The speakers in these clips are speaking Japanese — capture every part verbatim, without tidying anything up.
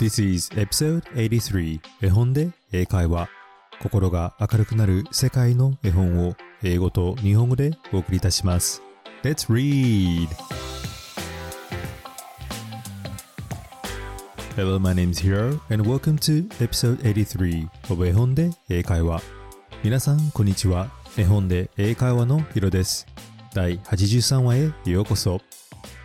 This is episode eighty-three 絵本で英会話。心が明るくなる世界の絵本を英語と日本語でお送りいたします。 Let's read! Hello, my name is Hiro and welcome to episode eighty-three of 絵本で英会話。皆さんこんにちは。絵本で英会話のヒロです。第eighty-three話へようこそ。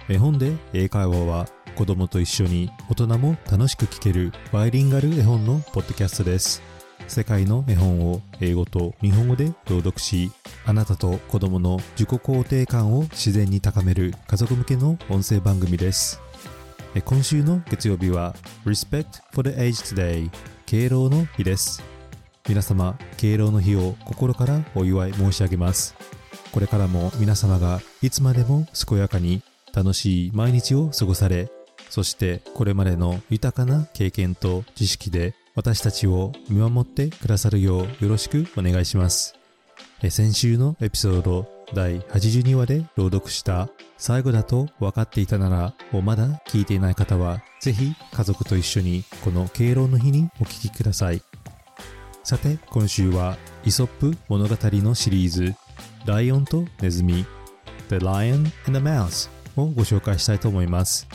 絵本で英会話は子供と一緒に大人も楽しく聞けるバイリンガル絵本のポッドキャストです。世界の絵本を英語と日本語で朗読し、あなたと子供の自己肯定感を自然に高める家族向けの音声番組です。今週の月曜日は Respect for the Aged Day 敬老の日です。皆様、敬老の日を心からお祝い申し上げます。これからも皆様がいつまでも健やかに楽しい毎日を過ごされ、そしてこれまでの豊かな経験と知識で私たちを見守ってくださるようよろしくお願いします。先週のエピソード第eighty-two話で朗読した最後だと分かっていたならをまだ聞いていない方は、ぜひ家族と一緒にこの敬老の日にお聞きください。さて今週はイソップ物語のシリーズライオンとネズミ The Lion and the Mouse をご紹介したいと思います。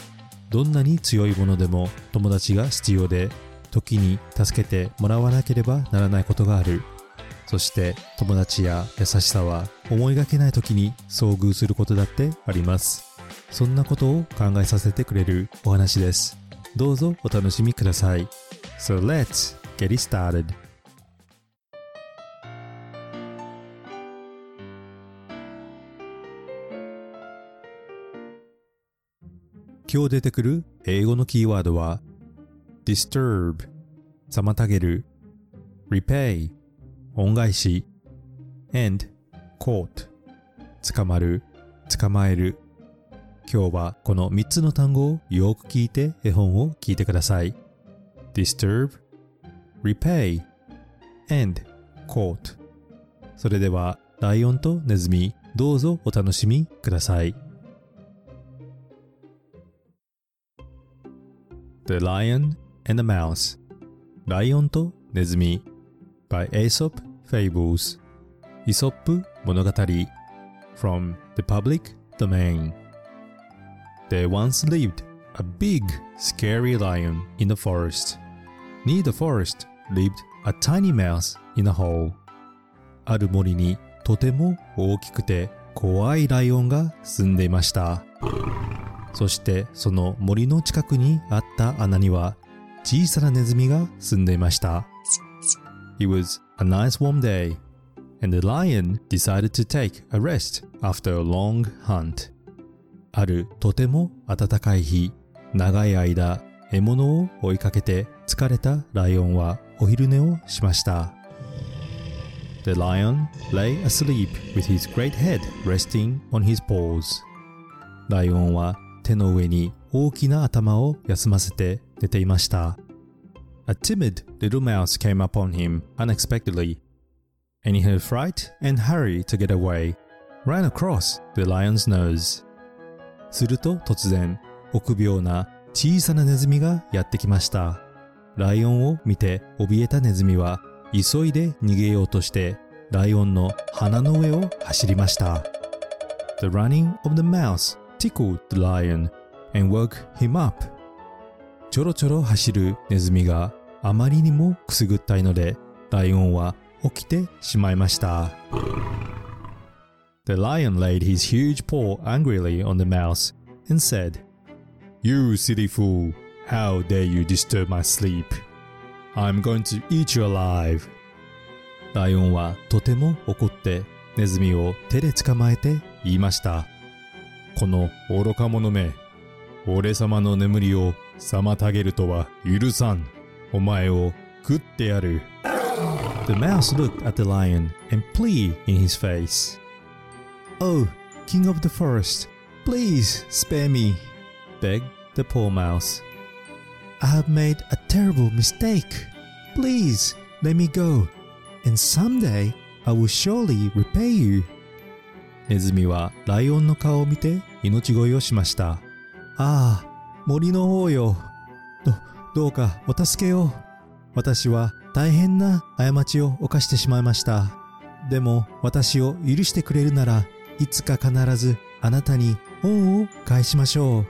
どんなに強いものでも友達が必要で、時に助けてもらわなければならないことがある。そして友達や優しさは思いがけない時に遭遇することだってあります。そんなことを考えさせてくれるお話です。どうぞお楽しみください。 So let's get it started. 今日出てくる英語のキーワードはdisturb 妨げる、 repay 恩返し、 and caught 捕まる、捕まえる。今日はこのみっつの単語をよく聞いて絵本を聞いてください。 disturb、 repay、 and caught。 それではライオンとネズミ、どうぞお楽しみください。 The Lion and the Mouse ライオンとネズミ by Aesop's Fables イソップ物語 from the public domain. There once lived a big, scary lion in the forest. Near the forest lived a tiny mouse in a hole. ある森にとても大きくて怖いライオンが住んでいました。そしてその森の近くにあった穴には小さなネズミが住んでいました。It was a nice warm day, and the lion decided to take a rest after a long hunt. あるとても暖かい日、長い間獲物を追いかけて疲れたライオンはお昼寝をしました。The lion lay asleep with his great head resting on his paws. ライオンは手の上に大きな頭を休ませて寝ていました。A timid little mouse came upon him unexpectedly, and in her fright and hurry to get away, ran across the lion's nose. すると突然、臆病な小さなネズミがやってきました。ライオンを見て怯えたネズミは急いで逃げようとしてライオンの鼻の上を走りました。The running of the mouse tickled the lion and woke him up. ちょろちょろ走るネズミがあまりにもくすぐったいので、ライオンは起きてしまいました。The lion laid his huge paw angrily on the mouse and said, You silly fool, how dare you disturb my sleep? I'm going to eat you alive. ライオンはとても怒ってネズミを手で捕まえて言いました。この愚か者め、俺様の眠りを妨げるとは許さん。お前を食ってやる。The mouse looked at the lion and pleaded in his face. Oh, king of the forest, please spare me, begged the poor mouse. I have made a terrible mistake. Please let me go, and someday I will surely repay you.ネズミはライオンの顔を見て命乞いをしました。ああ、森の王よ、どうかお助けを。私は大変な過ちを犯してしまいました。でも私を許してくれるなら、いつか必ずあなたに恩を返しましょう。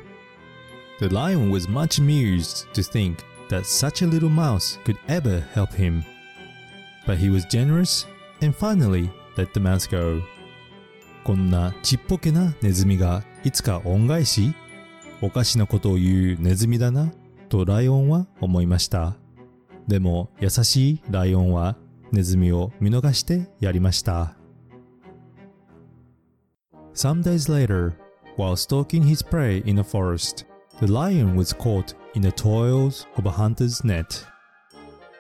The lion was much amused to think that such a little mouse could ever help him. But he was generous and finally let the mouse go. こんなちっぽけなネズミがいつか恩返し？おかしなことを言うネズミだなとライオンは思いました。でも優しいライオンはネズミを見逃してやりました。Some days later, while stalking his prey in a forest, the lion was caught in the toils of a hunter's net.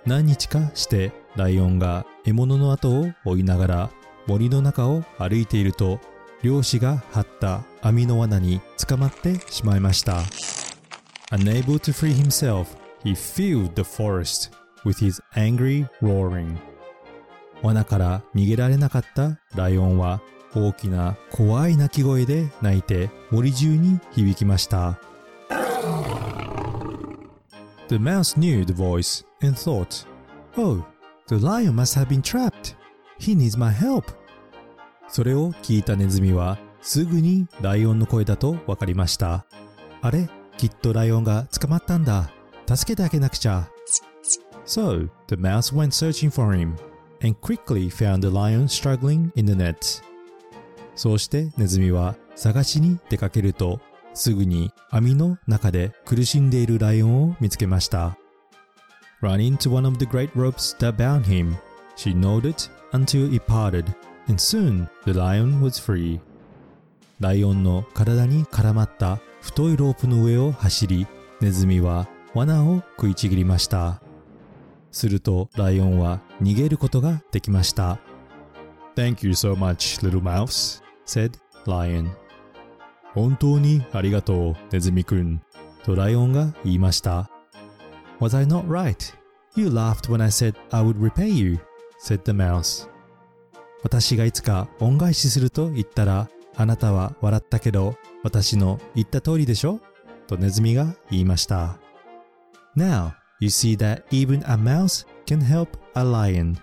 何日かしてライオンが獲物の後を追いながら森の中を歩いていると、漁師が張った網の罠に捕まってしまいました。Unable to free himself, he filled the forest with his angry roaring. 罠から逃げられなかったライオンは大きな怖い鳴き声で鳴いて森中に響きました。The mouse knew the voice and thought, "Oh, the lion must have been trapped. He needs my help." それを聞いたネズミはすぐにライオンの声だとわかりました。あれ、きっとライオンが捕まったんだ。助けてあげなくちゃ。So, the mouse went searching for him and quickly found the lion struggling in the net. そうしてネズミは探しに出かけると、すぐに網の中で苦しんでいるライオンを見つけました。Running to one of the great ropes that bound him, she gnawed it until it parted, and soon the lion was free. ライオンの体に絡まった太いロープの上を走り、ネズミは罠を食いちぎりました。するとライオンは逃げることができました。Thank you so much, little mouse, said lion. 本当にありがとう、ネズミくん、とライオンが言いました。Was I not right? You laughed when I said I would repay you, said the mouse. 私がいつか恩返しすると言ったら、あなたは笑ったけど、私の言った通りでしょ？とネズミが言いました。Now, you see that even a mouse can help a lion.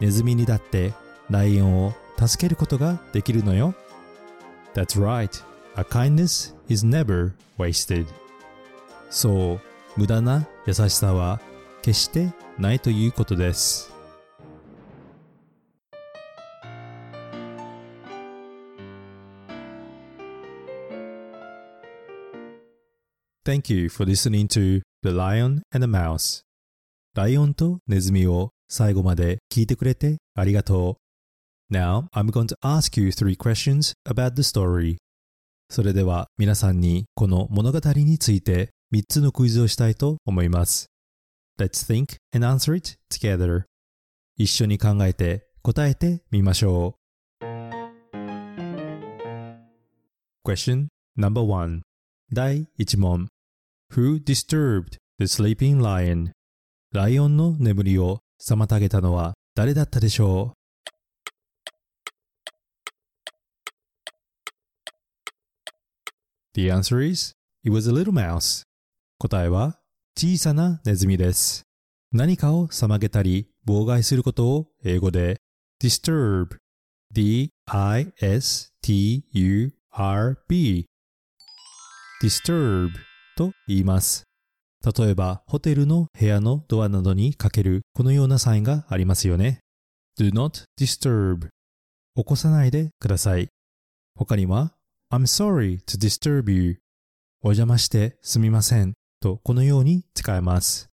ネズミにだってライオンを助けることができるのよ。That's right. A kindness is never wasted. そう、無駄な優しさは決してないということです。Thank you for listening to The Lion and the Mouse. ライオンとネズミを最後まで聞いてくれてありがとう。Now, I'm going to ask you three questions about the story. それでは皆さんにこの物語についてみっつのクイズをしたいと思います。Let's think and answer it together. 一緒に考えて答えてみましょう。Question number one. だいいち問。Who disturbed the sleeping lion? ライオンの眠りを妨げたのは誰だったでしょう？ The answer is, it was a little mouse. 答えは小さなネズミです。何かを妨げたり妨害することを英語で disturb, D-I-S-T-U-R-B, disturbと言います。例えばホテルの部屋のドアなどにかけるこのようなサインがありますよね。Do not disturb。起こさないでください。他には I'm sorry to disturb you。お邪魔してすみませんとこのように使えます。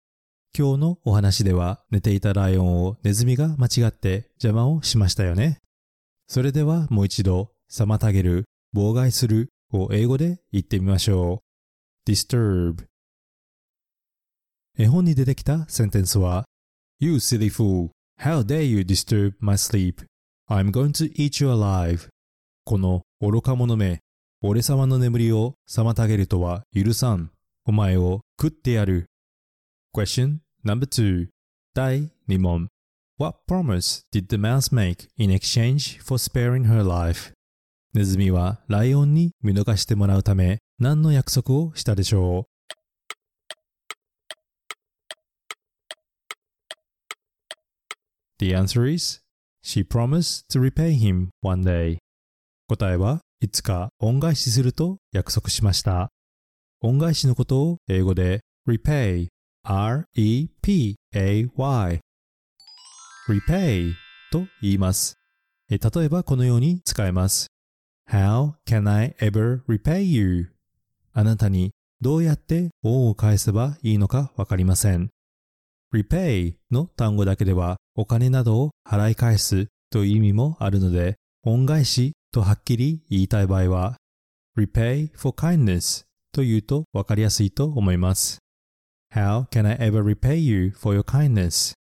今日のお話では寝ていたライオンをネズミが間違って邪魔をしましたよね。それではもう一度妨げる、妨害するを英語で言ってみましょう。disturb。 絵本に出てきたセンテンスは You silly fool, how dare you disturb my sleep? I'm going to eat you alive. この愚か者め、俺様の眠りを妨げるとは許さん。お前を食ってやる。 Question number two. だいに問。 What promise did the mouse make in exchange for sparing her life? ネズミはライオンに見逃してもらうため何の約束をしたでしょう？ The answer is, she promised to repay him one day. 答えはいつか恩返しすると約束しました。恩返しのことを英語で repay, R-E-P-A-Y, repay と言います。例えばこのように使えます。How can I ever repay you? あなたにどうやって恩を返せばいいのかわかりません。repay の単語だけではお金などを払い返すという意味もあるので、恩返しとはっきり言いたい場合は repay for kindness というとわかりやすいと思います。How can I ever repay you for your kindness?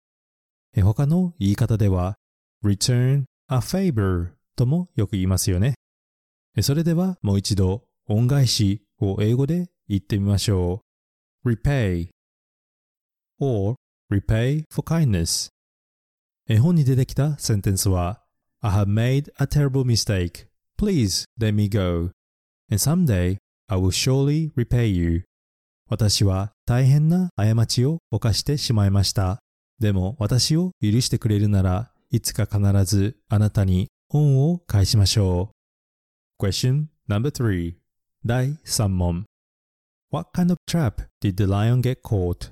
他の言い方では return a favor ともよく言いますよね。それではもう一度恩返しを英語で言ってみましょう。repay or repay for kindness。絵本に出てきたセンテンスは I have made a terrible mistake. Please let me go. And someday I will surely repay you. 私は大変な過ちを犯してしまいました。でも私を許してくれるならいつか必ずあなたに恩を返しましょう。Question number three. 第さん問。What kind of trap did the lion get caught?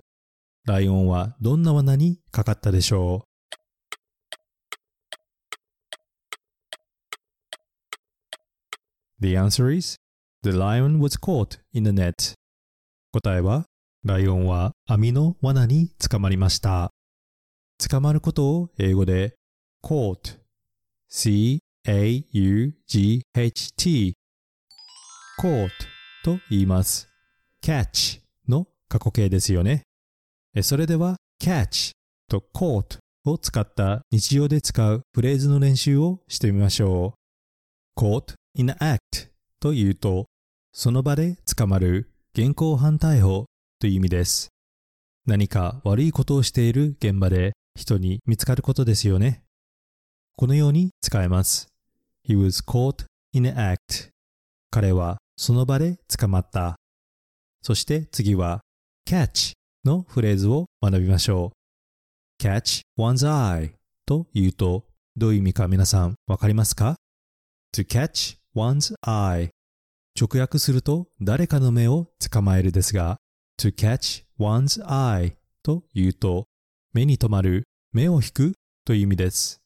ライオンはどんな罠にかかったでしょう ?The answer is, the lion was caught in the net. 答えは、ライオンは網の罠に捕まりました。捕まることを英語で caught, C-A-U-G-H-T, caught と言います。catch の過去形ですよね。それでは catch と caught を使った日常で使うフレーズの練習をしてみましょう。caught in an act というとその場で捕まる現行犯逮捕という意味です。何か悪いことをしている現場で人に見つかることですよね。このように使えます。He was caught in an act. 彼はその場で捕まった。そして次は catchのフレーズを学びましょう。catch one's eye というとどういう意味か皆さんわかりますか ?to catch one's eye 直訳すると誰かの目を捕まえるですが to catch one's eye というと目に留まる、目を引くという意味です。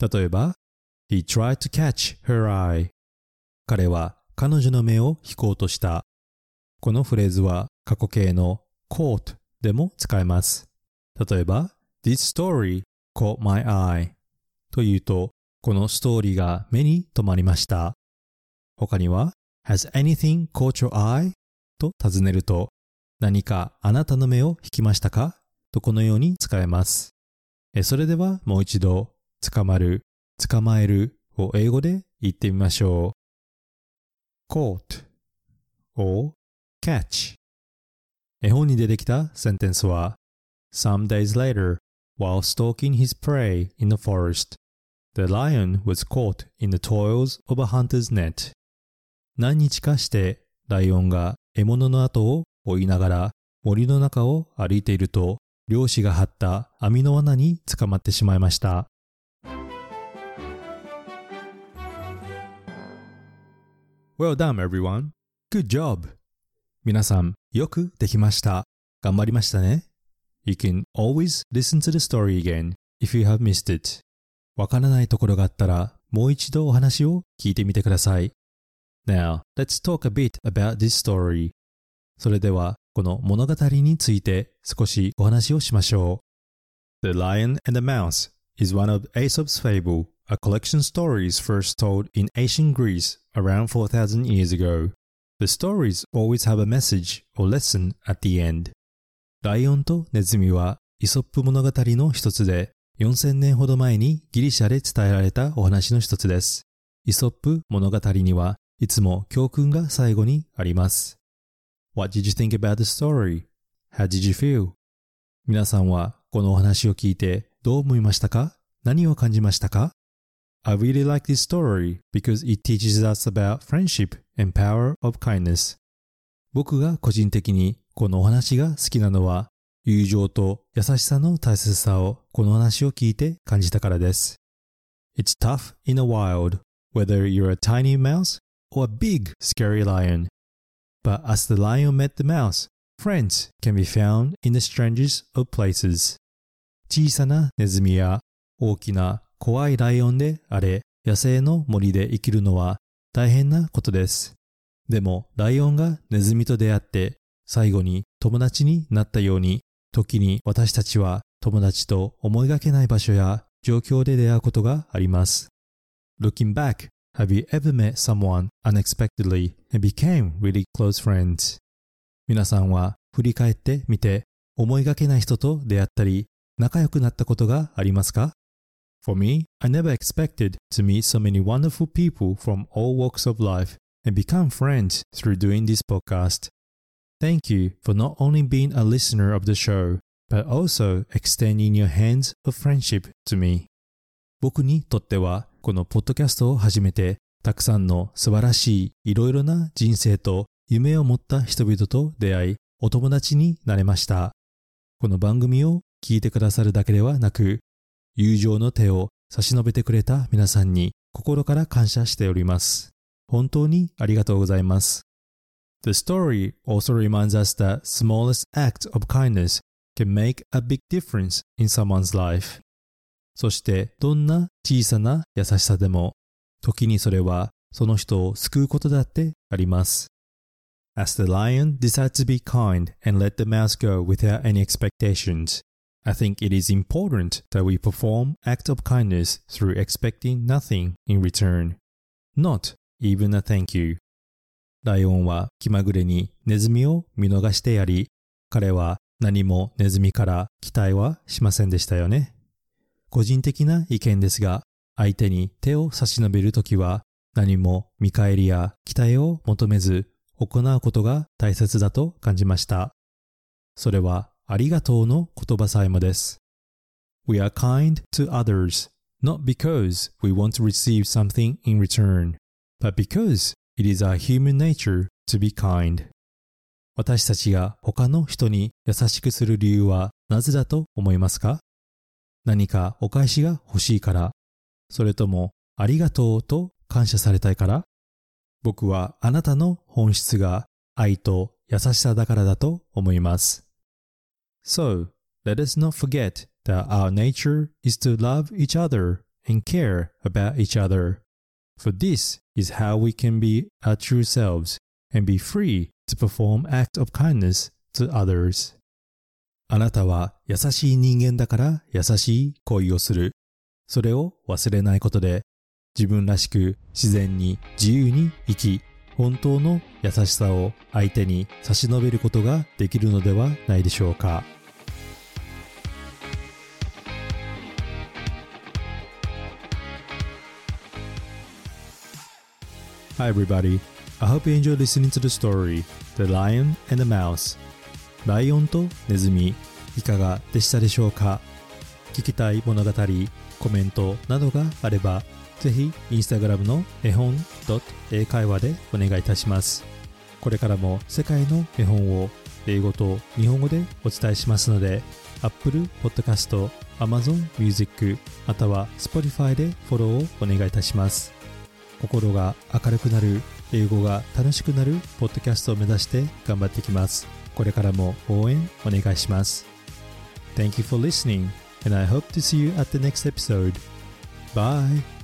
例えば He tried to catch her eye 彼は彼女の目を引こうとした。このフレーズは過去形の caughtでも使えます。例えば This story caught my eye というとこのストーリーが目に留まりました。他には Has anything caught your eye? と尋ねると何かあなたの目を引きましたかとこのように使えます。それではもう一度捕まる、捕まえるを英語で言ってみましょう。caught or catch絵本に出てきたセンテンスは Some days later, while stalking his prey in the forest, the lion was caught in the toils of a hunter's net. 何日かしてライオンが獲物の後を追いながら森の中を歩いていると猟師が張った網の罠に捕まってしまいました。Well done, everyone. Good job. 皆さんよくできました。頑張りましたね。You can always listen to the story again if you have missed it. わからないところがあったら、もう一度お話を聞いてみてください。Now, let's talk a bit about this story. それでは、この物語について少しお話をしましょう。The Lion and the Mouse is one of Aesop's Fables, a collection of stories first told in ancient Greece around four thousand years ago.The stories always have a message or lesson at the end. ライオンとネズミはイソップ物語の一つで、よんせん年ほど前にギリシャで伝えられたお話の一つです。イソップ物語にはいつも教訓が最後にあります。What did you think about the story? How did you feel? 皆さんはこのお話を聞いてどう思いましたか？何を感じましたか？I really like this story because it teaches us about friendship and power of kindness. 僕が個人的にこのお話が好きなのは、友情と優しさの大切さをこの話を聞いて感じたからです。It's tough in the wild, whether you're a tiny mouse or a big scary lion. But as the lion met the mouse, friends can be found in the strangest of places. 小さなネズミや大きな怖いライオンであれ、野生の森で生きるのは大変なことです。でもライオンがネズミと出会って最後に友達になったように、時に私たちは友達と思いがけない場所や状況で出会うことがあります。Looking back, have you ever met someone unexpectedly and became really close friends? 皆さんは振り返ってみて思いがけない人と出会ったり仲良くなったことがありますか？For me, I never expected to meet so many wonderful people from all walks of life and become friends through doing this podcast. Thank you for not only being a listener of the show, but also extending your hands of friendship to me. 僕にとっては、このポッドキャストを始めて、たくさんの素晴らしいいろいろな人生と夢を持った人々と出会い、お友達になれました。この番組を聞いてくださるだけではなく、友情の手を差し伸べてくれた皆さんに心から感謝しております。本当にありがとうございます。The story also reminds us that smallest act of kindness can make a big difference in someone's life. そしてどんな小さな優しさでも、時にそれはその人を救うことだってあります。As the lion decides to be kind and let the mouse go without any expectations.I think it is important that we perform acts of kindness through expecting nothing in return, not even a thank you. ライオンは気まぐれにネズミを見逃してやり、彼は何もネズミから期待はしませんでしたよね。個人的な意見ですが、相手に手を差し伸べるときは何も見返りや期待を求めず行うことが大切だと感じました。それはありがとうの言葉さえもです。We are kind to others, not because we want to receive something in return, but because it is our human nature to be kind. 私たちが他の人に優しくする理由はなぜだと思いますか？何かお返しが欲しいから、それともありがとうと感謝されたいから？僕はあなたの本質が愛と優しさだからだと思います。So, let us not forget that our nature is to love each other and care about each other. For this is how we can be our true selves and be free to perform acts of kindness to others. あなたは優しい人間だから優しい恋をする。それを忘れないことで、自分らしく自然に自由に生き、本当の優しさを相手に差し伸べることができるのではないでしょうか。Hi everybody, I hope you enjoyed listening to the story, The Lion and the Mouse. ライオンとネズミ、いかがでしたでしょうか。聞きたい物語、コメントなどがあれば、ぜひインスタグラムの絵本英会話でお願いいたします。これからも世界の絵本を英語と日本語でお伝えしますので、Apple Podcast、Amazon Music、または Spotify でフォローをお願いいたします。心が明るくなる、英語が楽しくなるポッドキャストを目指して頑張ってきます。これからも応援お願いします。Thank you for listening, and I hope to see you at the next episode. Bye!